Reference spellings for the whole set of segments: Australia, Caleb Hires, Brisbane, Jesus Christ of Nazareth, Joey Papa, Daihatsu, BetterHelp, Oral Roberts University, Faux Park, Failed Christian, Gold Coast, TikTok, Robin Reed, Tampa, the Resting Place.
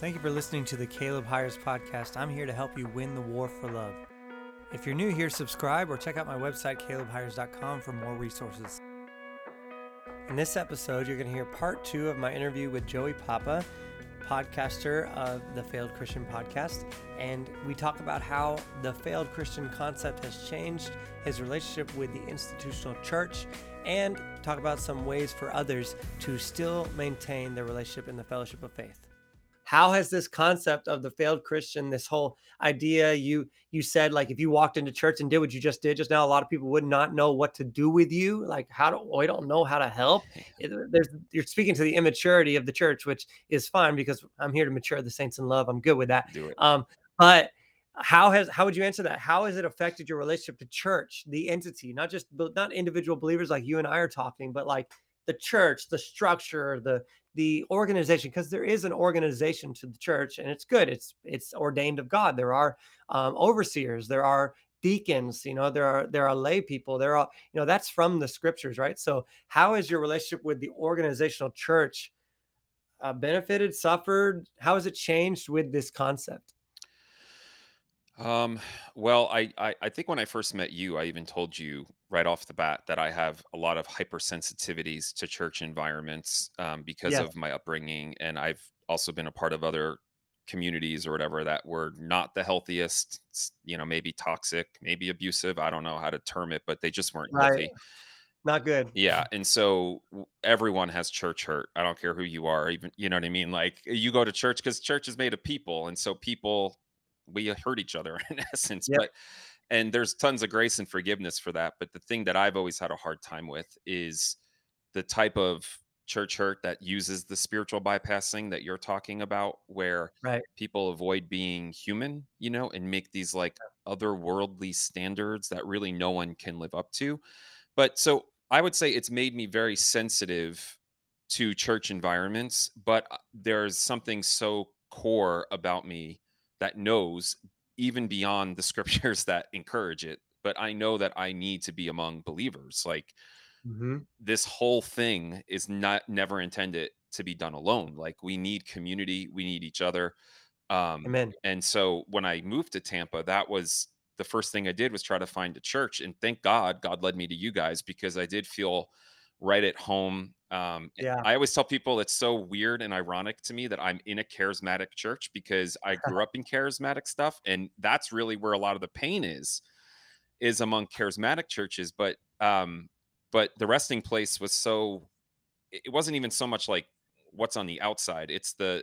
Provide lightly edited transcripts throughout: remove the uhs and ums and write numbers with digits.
Thank you for listening to the Caleb Hires podcast. I'm here to help you win the war for love. If you're new here, subscribe or check out my website, calebhires.com, for more resources. In this episode, you're going to hear part 2 of my interview with Joey Papa, podcaster of the Failed Christian podcast, and we talk about how the Failed Christian concept has changed his relationship with the institutional church, and talk about some ways for others to still maintain their relationship in the fellowship of faith. How has this concept of the Failed Christian, this whole idea, you said, like, if you walked into church and did what you just did just now, a lot of people would not know what to do with you. Like, I don't know how to help. You're speaking to the immaturity of the church, which is fine because I'm here to mature the saints in love. I'm good with that. Do it. But how would you answer that? How has it affected your relationship to church, the entity, not individual believers like you and I are talking, but like the church, the structure, the organization, because there is an organization to the church, and it's good. It's ordained of God. There are overseers, there are deacons, there are lay people, that's from the scriptures, right? So how is your relationship with the organizational church benefited, suffered? How has it changed with this concept? Well, I think when I first met you, I even told you right off the bat that I have a lot of hypersensitivities to church environments, because of my upbringing. And I've also been a part of other communities or whatever that were not the healthiest, maybe toxic, maybe abusive. I don't know how to term it, but they just weren't healthy. Not good. Yeah. And so everyone has church hurt. I don't care who you are, even, you know what I mean? Like, you go to church because church is made of people. And so we hurt each other in essence, and there's tons of grace and forgiveness for that. But the thing that I've always had a hard time with is the type of church hurt that uses the spiritual bypassing that you're talking about, where people avoid being human, and make these like otherworldly standards that really no one can live up to. But so I would say it's made me very sensitive to church environments, but there's something so core about me that knows even beyond the scriptures that encourage it. But I know that I need to be among believers. Like, this whole thing is never intended to be done alone. Like, we need community, we need each other. Amen. And so when I moved to Tampa, that was the first thing I did, was try to find a church. And thank God, God led me to you guys, because I did feel right at home. I always tell people it's so weird and ironic to me that I'm in a charismatic church, because I grew up in charismatic stuff. And that's really where a lot of the pain is among charismatic churches. But the Resting Place was it wasn't even so much like what's on the outside. It's the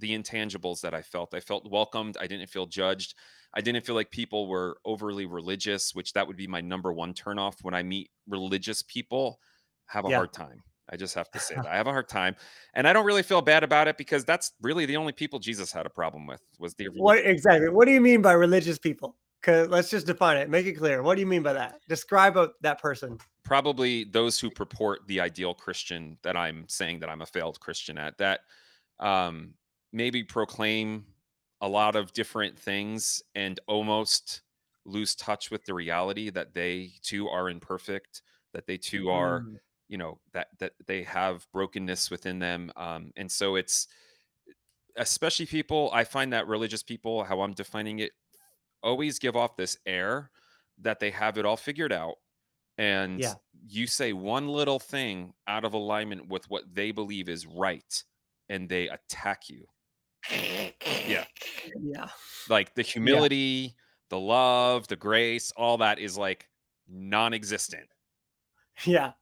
intangibles that I felt. I felt welcomed. I didn't feel judged. I didn't feel like people were overly religious, which that would be my number one turnoff. When I meet religious people, have a hard time. I just have to say that I have a hard time, and I don't really feel bad about it, because that's really the only people Jesus had a problem with was the religious. What exactly? What do you mean by religious people? Because let's just define it, make it clear. What do you mean by that? Describe that person. Probably those who purport the ideal Christian that I'm saying that I'm a failed Christian at. That maybe proclaim a lot of different things and almost lose touch with the reality that they too are imperfect, that they too are. That they have brokenness within them. And so it's especially people, I find that religious people, how I'm defining it, always give off this air that they have it all figured out. And you say one little thing out of alignment with what they believe is right, and they attack you. Yeah. Like the humility, the love, the grace, all that is like non-existent. Yeah.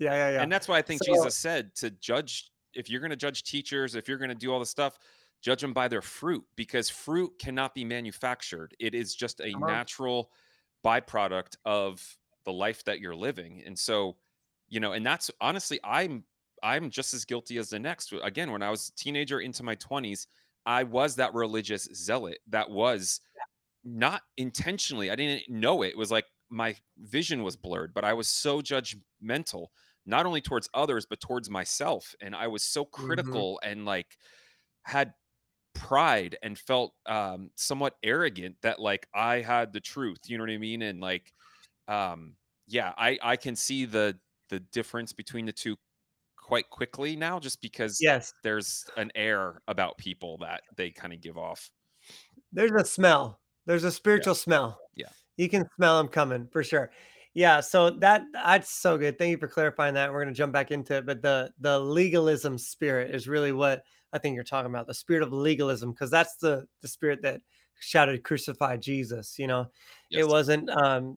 And that's why I think Jesus said to judge, if you're going to judge teachers, if you're going to do all this stuff, judge them by their fruit, because fruit cannot be manufactured. It is just a natural byproduct of the life that you're living. And so, and that's honestly, I'm just as guilty as the next. Again, when I was a teenager into my 20s, I was that religious zealot that was not intentionally. I didn't know it. It was like my vision was blurred, but I was so judgmental, not only towards others, but towards myself. And I was so critical and like had pride and felt somewhat arrogant that like I had the truth, you know what I mean? And like, I can see the difference between the two quite quickly now, just because there's an air about people that they kind of give off. There's a smell. There's a spiritual smell. Yeah. You can smell them coming for sure. Yeah. So that's so good. Thank you for clarifying that. We're going to jump back into it, but the legalism spirit is really what I think you're talking about, the spirit of legalism, because that's the spirit that shouted crucify Jesus, you know. Yes. It wasn't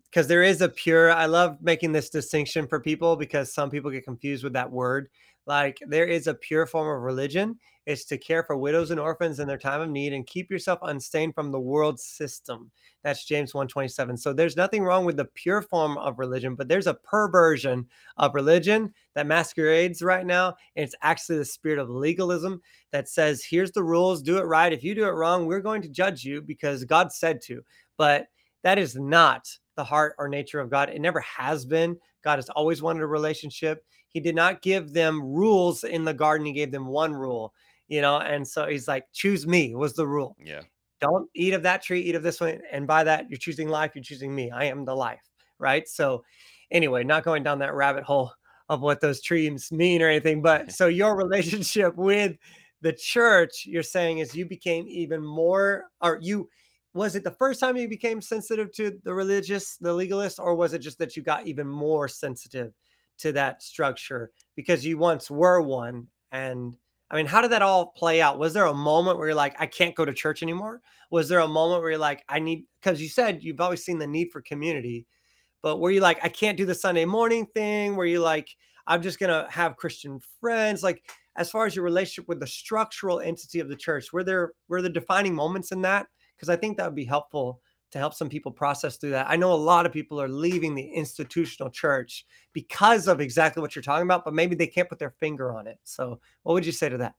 because there is a pure, I love making this distinction for people because some people get confused with that word. Like there is a pure form of religion. It's to care for widows and orphans in their time of need and keep yourself unstained from the world system. That's James 1:27. So there's nothing wrong with the pure form of religion, but there's a perversion of religion that masquerades right now. And it's actually the spirit of legalism that says, here's the rules, do it right. If you do it wrong, we're going to judge you because God said to. But that is not the heart or nature of God. It never has been. God has always wanted a relationship. He did not give them rules in the garden. He gave them one rule, you know? And so he's like, choose me was the rule. Yeah. Don't eat of that tree, eat of this one. And by that, you're choosing life. You're choosing me. I am the life. Right. So anyway, not going down that rabbit hole of what those trees mean or anything, but so your relationship with the church, you're saying is you became even more, or you, was it the first time you became sensitive to the religious, the legalist, or was it just that you got even more sensitive to that structure because you once were one? And I mean, how did that all play out? Was there a moment where you're like, I can't go to church anymore? Was there a moment where you're like, I need, because you said you've always seen the need for community, but were you like, I can't do the Sunday morning thing? Were you like, I'm just going to have Christian friends? Like, as far as your relationship with the structural entity of the church, were there defining moments in that? Because I think that would be helpful to help some people process through that. I know a lot of people are leaving the institutional church because of exactly what you're talking about, but maybe they can't put their finger on it. So what would you say to that?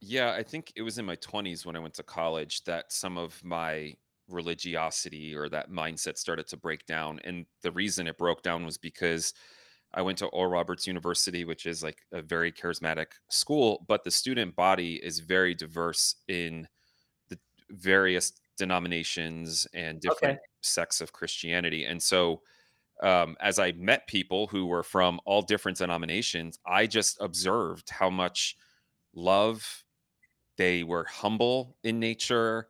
Yeah, I think it was in my 20s when I went to college that some of my religiosity or that mindset started to break down. And the reason it broke down was because I went to Oral Roberts University, which is like a very charismatic school, but the student body is very diverse in the various denominations and different sects of Christianity. And so as I met people who were from all different denominations, I just observed how much love, they were humble in nature,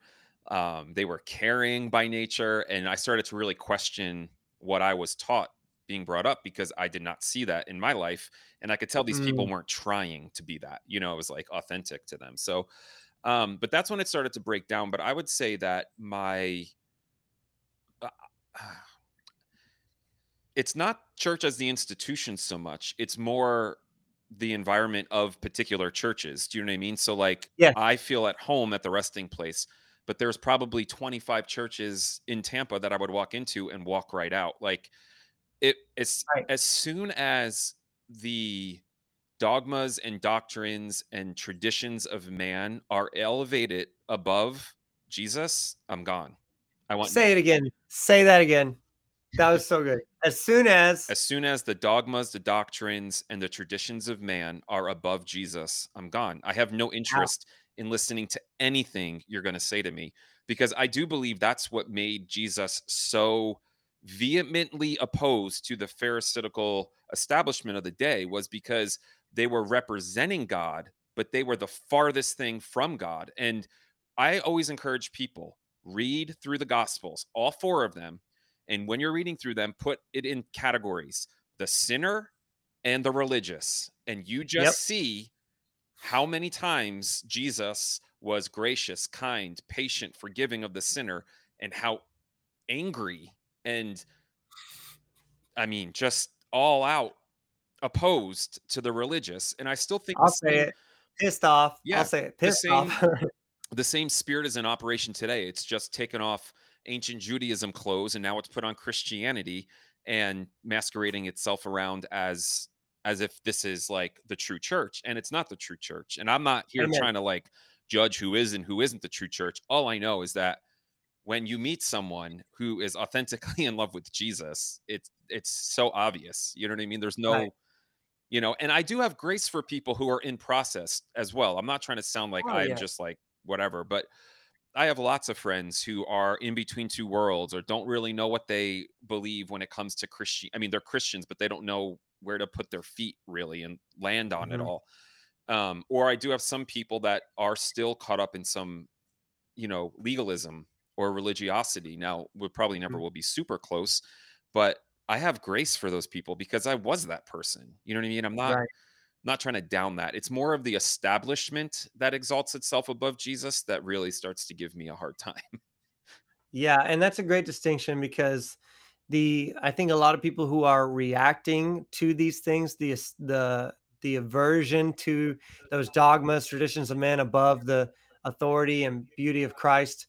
they were caring by nature. And I started to really question what I was taught being brought up because I did not see that in my life. And I could tell these people weren't trying to be that, you know, it was like authentic to them. So but that's when it started to break down. But I would say that my, it's not church as the institution so much. It's more the environment of particular churches. Do you know what I mean? So like, I feel at home at the Resting Place, but there's probably 25 churches in Tampa that I would walk into and walk right out. Like as soon as the dogmas and doctrines and traditions of man are elevated above Jesus, I'm gone. Say it again. Say that again. That was so good. As soon as the dogmas, the doctrines, and the traditions of man are above Jesus, I'm gone. I have no interest in listening to anything you're going to say to me, because I do believe that's what made Jesus so vehemently opposed to the Pharisaical establishment of the day, was because they were representing God, but they were the farthest thing from God. And I always encourage people, read through the Gospels, all four of them. And when you're reading through them, put it in categories, the sinner and the religious. And you just see how many times Jesus was gracious, kind, patient, forgiving of the sinner, and how angry and, I mean, just all out opposed to the religious. And I still think pissed off. Yeah, I'll say it. Pissed off. The same spirit is in operation today. It's just taken off ancient Judaism clothes and now it's put on Christianity and masquerading itself around as if this is like the true church, and it's not the true church. And I'm not here trying to like judge who is and who isn't the true church. All I know is that when you meet someone who is authentically in love with Jesus, it's so obvious. You know what I mean? There's no, you know, and I do have grace for people who are in process as well. I'm not trying to sound like I'm just like whatever, but I have lots of friends who are in between two worlds or don't really know what they believe when it comes to Christian. I mean, they're Christians, but they don't know where to put their feet really and land on it all. Or I do have some people that are still caught up in some, you know, legalism or religiosity. Now, we probably never will be super close, but I have grace for those people because I was that person. You know what I mean? I'm not, not trying to down that. It's more of the establishment that exalts itself above Jesus that really starts to give me a hard time. Yeah. And that's a great distinction because I think a lot of people who are reacting to these things, the aversion to those dogmas, traditions of man above the authority and beauty of Christ,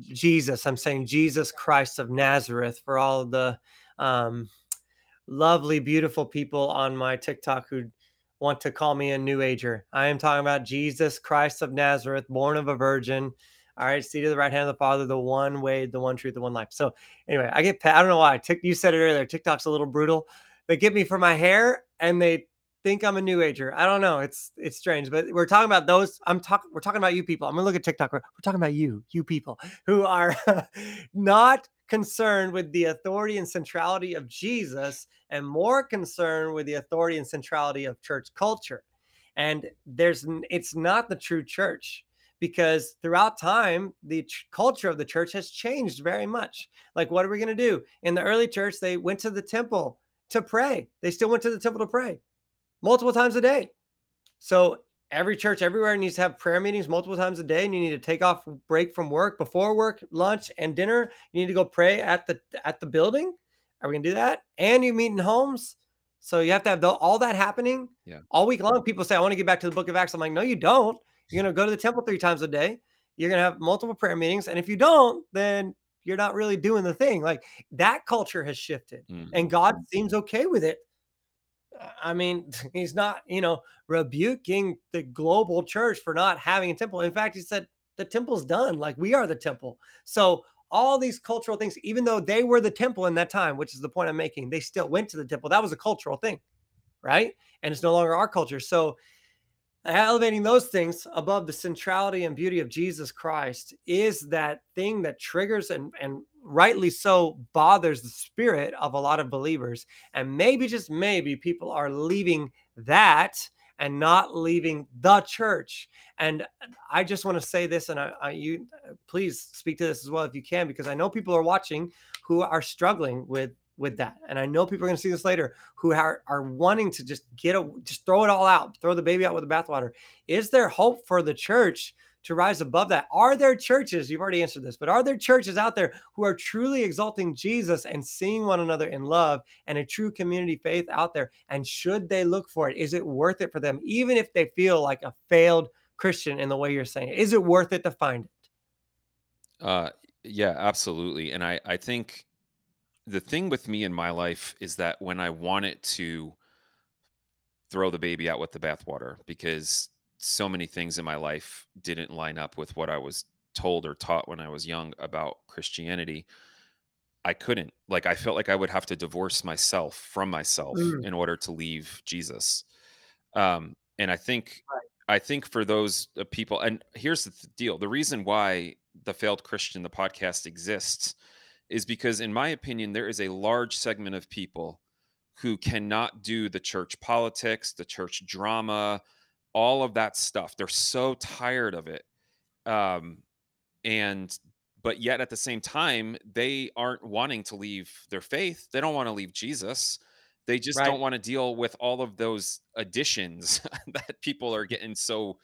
Jesus, I'm saying Jesus Christ of Nazareth, for all of the lovely, beautiful people on my TikTok who want to call me a new ager. I am talking about Jesus Christ of Nazareth, born of a virgin. All right, seated at the right hand of the Father, the one way, the one truth, the one life. So anyway, I don't know why. You said it earlier. TikTok's a little brutal. They get me for my hair and they think I'm a new ager. I don't know. It's strange, but we're talking about those. We're talking about you people. I'm gonna look at TikTok. We're talking about you people who are not concerned with the authority and centrality of Jesus and more concerned with the authority and centrality of church culture. And it's not the true church. Because throughout time, the culture of the church has changed very much. Like, what are we going to do? In the early church, they went to the temple to pray. They still went to the temple to pray multiple times a day. So every church everywhere needs to have prayer meetings multiple times a day. And you need to take off break from work, before work, lunch, and dinner. You need to go pray at the building. Are we going to do that? And you meet in homes. So you have to have all that happening all week long. People say, I want to get back to the book of Acts. I'm like, no, you don't. You're going to go to the temple 3 times a day. You're going to have multiple prayer meetings. And if you don't, then you're not really doing the thing. Like, that culture has shifted and God seems okay with it. I mean, he's not, rebuking the global church for not having a temple. In fact, he said the temple's done. Like, we are the temple. So all these cultural things, even though they were the temple in that time, which is the point I'm making, they still went to the temple. That was a cultural thing. Right. And it's no longer our culture. So elevating those things above the centrality and beauty of Jesus Christ is that thing that triggers and rightly so bothers the spirit of a lot of believers. And maybe, just maybe, people are leaving that and not leaving the church. And I just want to say this, and you please speak to this as well if you can, because I know people are watching who are struggling with that. And I know people are going to see this later who are wanting to just throw it all out, throw the baby out with the bathwater. Is there hope for the church to rise above that? Are there churches, you've already answered this, but are there churches out there who are truly exalting Jesus and seeing one another in love and a true community faith out there? And should they look for it? Is it worth it for them? Even if they feel like a failed Christian in the way you're saying it, is it worth it to find it? Yeah, absolutely. And I think the thing with me in my life is that when I wanted to throw the baby out with the bathwater, because so many things in my life didn't line up with what I was told or taught when I was young about Christianity, I couldn't. Like, I felt like I would have to divorce myself from myself in order to leave Jesus. And I think for those people, and here's the deal. The reason why the Failed Christian, the podcast, exists is because, in my opinion, there is a large segment of people who cannot do the church politics, the church drama, all of that stuff. They're so tired of it. But yet at the same time, they aren't wanting to leave their faith. They don't want to leave Jesus. They just don't want to deal with all of those additions that people are getting so,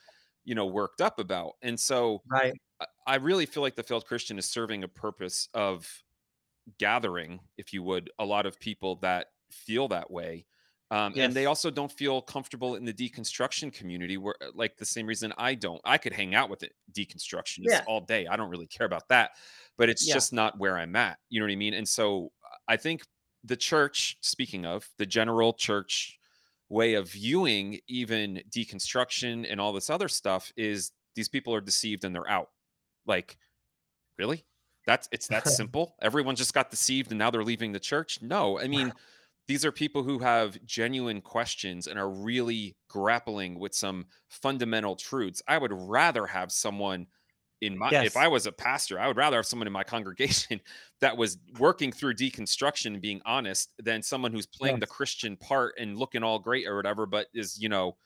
worked up about. And so I really feel like the Failed Christian is serving a purpose of gathering, if you would, a lot of people that feel that way. And they also don't feel comfortable in the deconstruction community, where, like, the same reason I could hang out with deconstructionists all day. I don't really care about that, but it's just not where I'm at. You know what I mean? And so I think the church, speaking of the general church way of viewing even deconstruction and all this other stuff, is these people are deceived and they're out. Like, really? It's that simple? Everyone just got deceived and now they're leaving the church? No, I mean, these are people who have genuine questions and are really grappling with some fundamental truths. I would rather have someone in my, yes. If I was a pastor, I would rather have someone in my congregation that was working through deconstruction and being honest than someone who's playing yes. the Christian part and looking all great or whatever, but is, you know,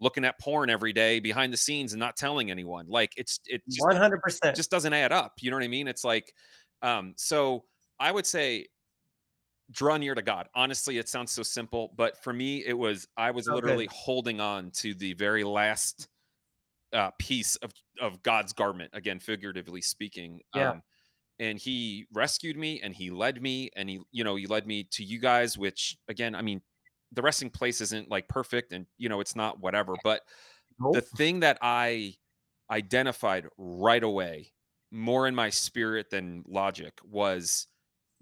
looking at porn every day behind the scenes and not telling anyone. Like it just, 100% just doesn't add up. You know what I mean? It's like, so I would say draw near to God. Honestly, it sounds so simple, but for me, it was, I was literally holding on to the very last piece of God's garment, again, figuratively speaking. Yeah. And he rescued me and he led me and he led me to you guys, which again, I mean, the Resting Place isn't like perfect and, you know, it's not whatever, but the thing that I identified right away more in my spirit than logic was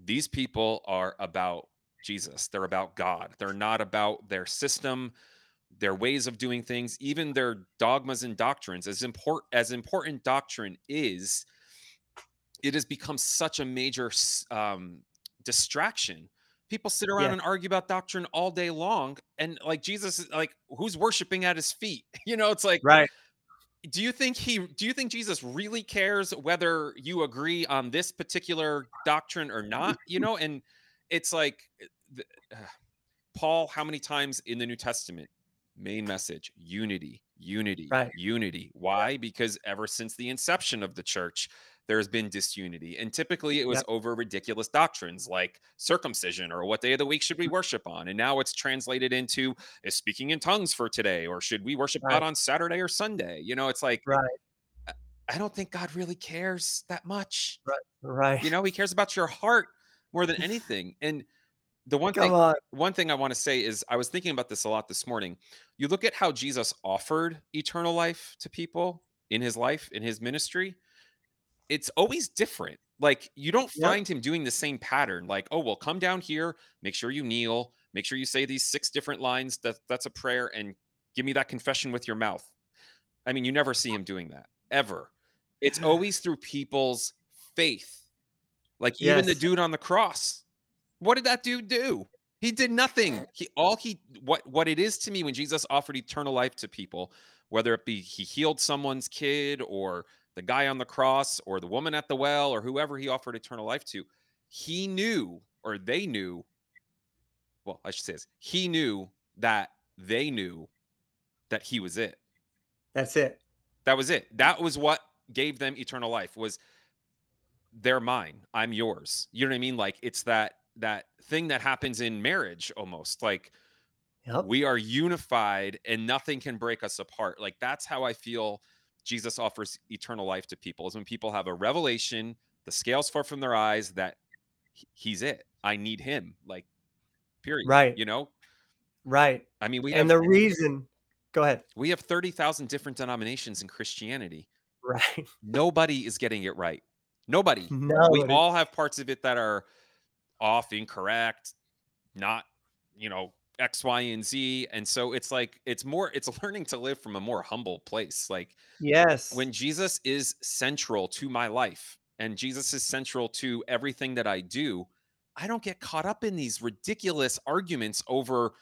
these people are about Jesus. They're about God. They're not about their system, their ways of doing things, even their dogmas and doctrines. As important doctrine is, it has become such a major distraction. People sit around and argue about doctrine all day long. And like Jesus, like who's worshiping at his feet? You know, it's like, right. Do you think Jesus really cares whether you agree on this particular doctrine or not? You know, and it's like Paul, how many times in the New Testament, main message, unity, right. unity. Why? Because ever since the inception of the church, there has been disunity. And typically it was over ridiculous doctrines like circumcision or what day of the week should we worship on? And now it's translated into is speaking in tongues for today, or should we worship God on Saturday or Sunday? You know, it's like, I don't think God really cares that much. Right. You know, he cares about your heart more than anything. And the one thing I want to say is I was thinking about this a lot this morning. You look at how Jesus offered eternal life to people in his life, in his ministry. It's always different. Like you don't find him doing the same pattern. Like, oh, well, come down here, make sure you kneel, make sure you say these 6 different lines. That's a prayer. And give me that confession with your mouth. I mean, you never see him doing that ever. It's always through people's faith. Like even the dude on the cross, what did that dude do? He did nothing. What it is to me when Jesus offered eternal life to people, whether it be he healed someone's kid or the guy on the cross or the woman at the well or whoever he offered eternal life to, he knew, or they knew, well, I should say this, he knew that they knew that he was it. That's it. That was it. That was what gave them eternal life, was they're mine, I'm yours. You know what I mean? Like it's that thing that happens in marriage almost, like we are unified and nothing can break us apart. Like that's how I feel Jesus offers eternal life to people, is when people have a revelation, the scales fall from their eyes that he's it. I need him, like, period. Right. You know? Right. I mean, we have, and the reason, go ahead. We have 30,000 different denominations in Christianity. Right. Nobody is getting it right. Nobody. We all have parts of it that are off, incorrect, not, you know, X, Y, and Z. And so it's like, it's learning to live from a more humble place. Like, yes, when Jesus is central to my life and Jesus is central to everything that I do, I don't get caught up in these ridiculous arguments over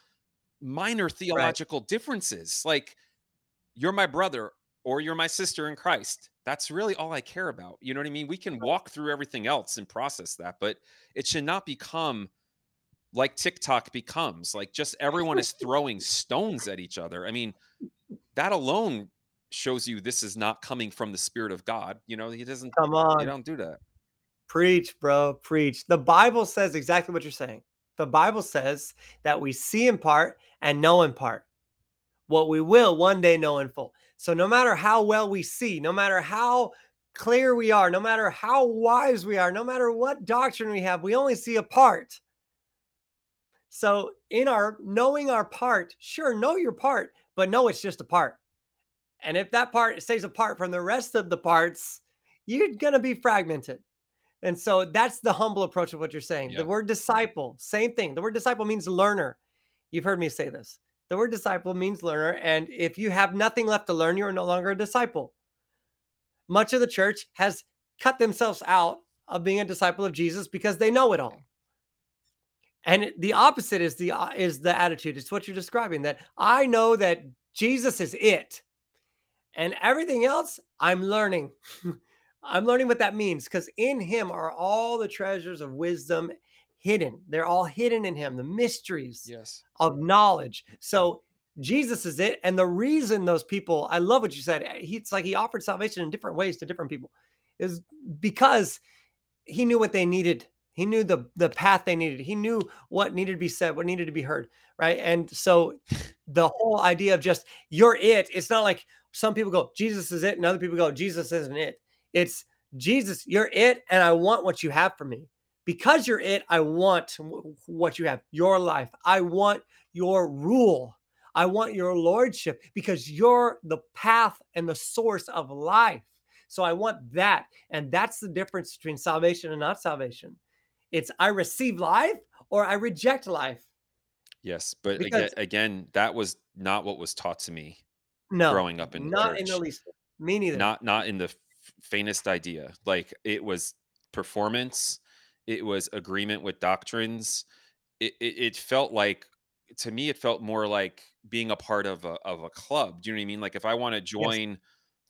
minor theological differences. Like, you're my brother or you're my sister in Christ. That's really all I care about. You know what I mean? We can walk through everything else and process that, but it should not become like TikTok becomes, like just everyone is throwing stones at each other. I mean, that alone shows you this is not coming from the Spirit of God. You know, he doesn't come on. You don't do that. Preach, bro. Preach. The Bible says exactly what you're saying. The Bible says that we see in part and know in part. What we will one day know in full. So no matter how well we see, no matter how clear we are, no matter how wise we are, no matter what doctrine we have, we only see a part. So in our knowing our part, sure, know your part, but know it's just a part. And if that part stays apart from the rest of the parts, you're going to be fragmented. And so that's the humble approach of what you're saying. Yeah. The word disciple, same thing. The word disciple means learner. You've heard me say this. The word disciple means learner. And if you have nothing left to learn, you're no longer a disciple. Much of the church has cut themselves out of being a disciple of Jesus because they know it all. And the opposite is the attitude. It's what you're describing, that I know that Jesus is it and everything else I'm learning. I'm learning what that means, because in him are all the treasures of wisdom hidden. They're all hidden in him, the mysteries of knowledge. So Jesus is it. And the reason those people, I love what you said. It's like he offered salvation in different ways to different people, is because he knew what they needed. He knew the path they needed. He knew what needed to be said, what needed to be heard. Right. And so the whole idea of just, you're it. It's not like some people go, Jesus is it. And other people go, Jesus isn't it. It's Jesus, you're it. And I want what you have for me. Because you're it, I want what you have, your life. I want your rule. I want your lordship, because you're the path and the source of life. So I want that. And that's the difference between salvation and not salvation. It's I receive life or I reject life. Yes. But again, that was not what was taught to me growing up in church. Not in the least. Me neither. Not in the faintest idea. Like, it was performance. It was agreement with doctrines. It felt like, to me, it felt more like being a part of a club. Do you know what I mean? Like, if I want to join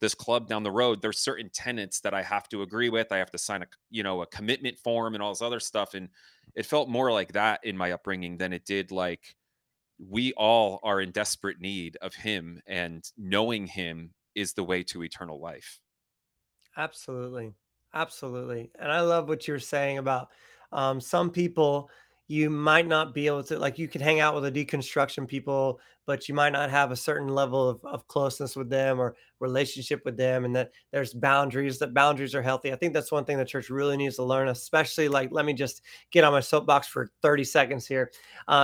this club down the road, there's certain tenets that I have to agree with. I have to sign a commitment form and all this other stuff. And it felt more like that in my upbringing than it did like we all are in desperate need of him, and knowing him is the way to eternal life. Absolutely. Absolutely. And I love what you're saying about some people, you might not be able to, like, you could hang out with the deconstruction people, but you might not have a certain level of closeness with them or relationship with them. And that there's boundaries, that boundaries are healthy. I think that's one thing the church really needs to learn, especially, like, let me just get on my soapbox for 30 seconds here.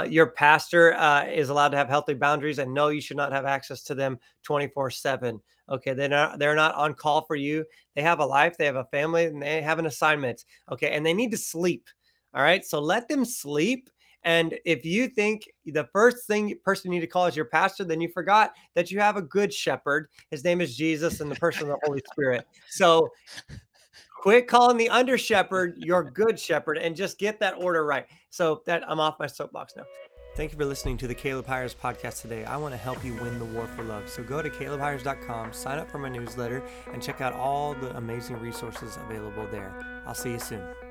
Your pastor is allowed to have healthy boundaries, and no, you should not have access to them 24/7. Okay. They're not on call for you. They have a life, they have a family, and they have an assignment. Okay. And they need to sleep. All right. So let them sleep. And if you think the first person you need to call is your pastor, then you forgot that you have a good shepherd. His name is Jesus, and the person of the Holy Spirit. So quit calling the under shepherd your good shepherd, and just get that order right. So that, I'm off my soapbox now. Thank you for listening to the Caleb Hires podcast today. I want to help you win the war for love. So go to calebhires.com, sign up for my newsletter, and check out all the amazing resources available there. I'll see you soon.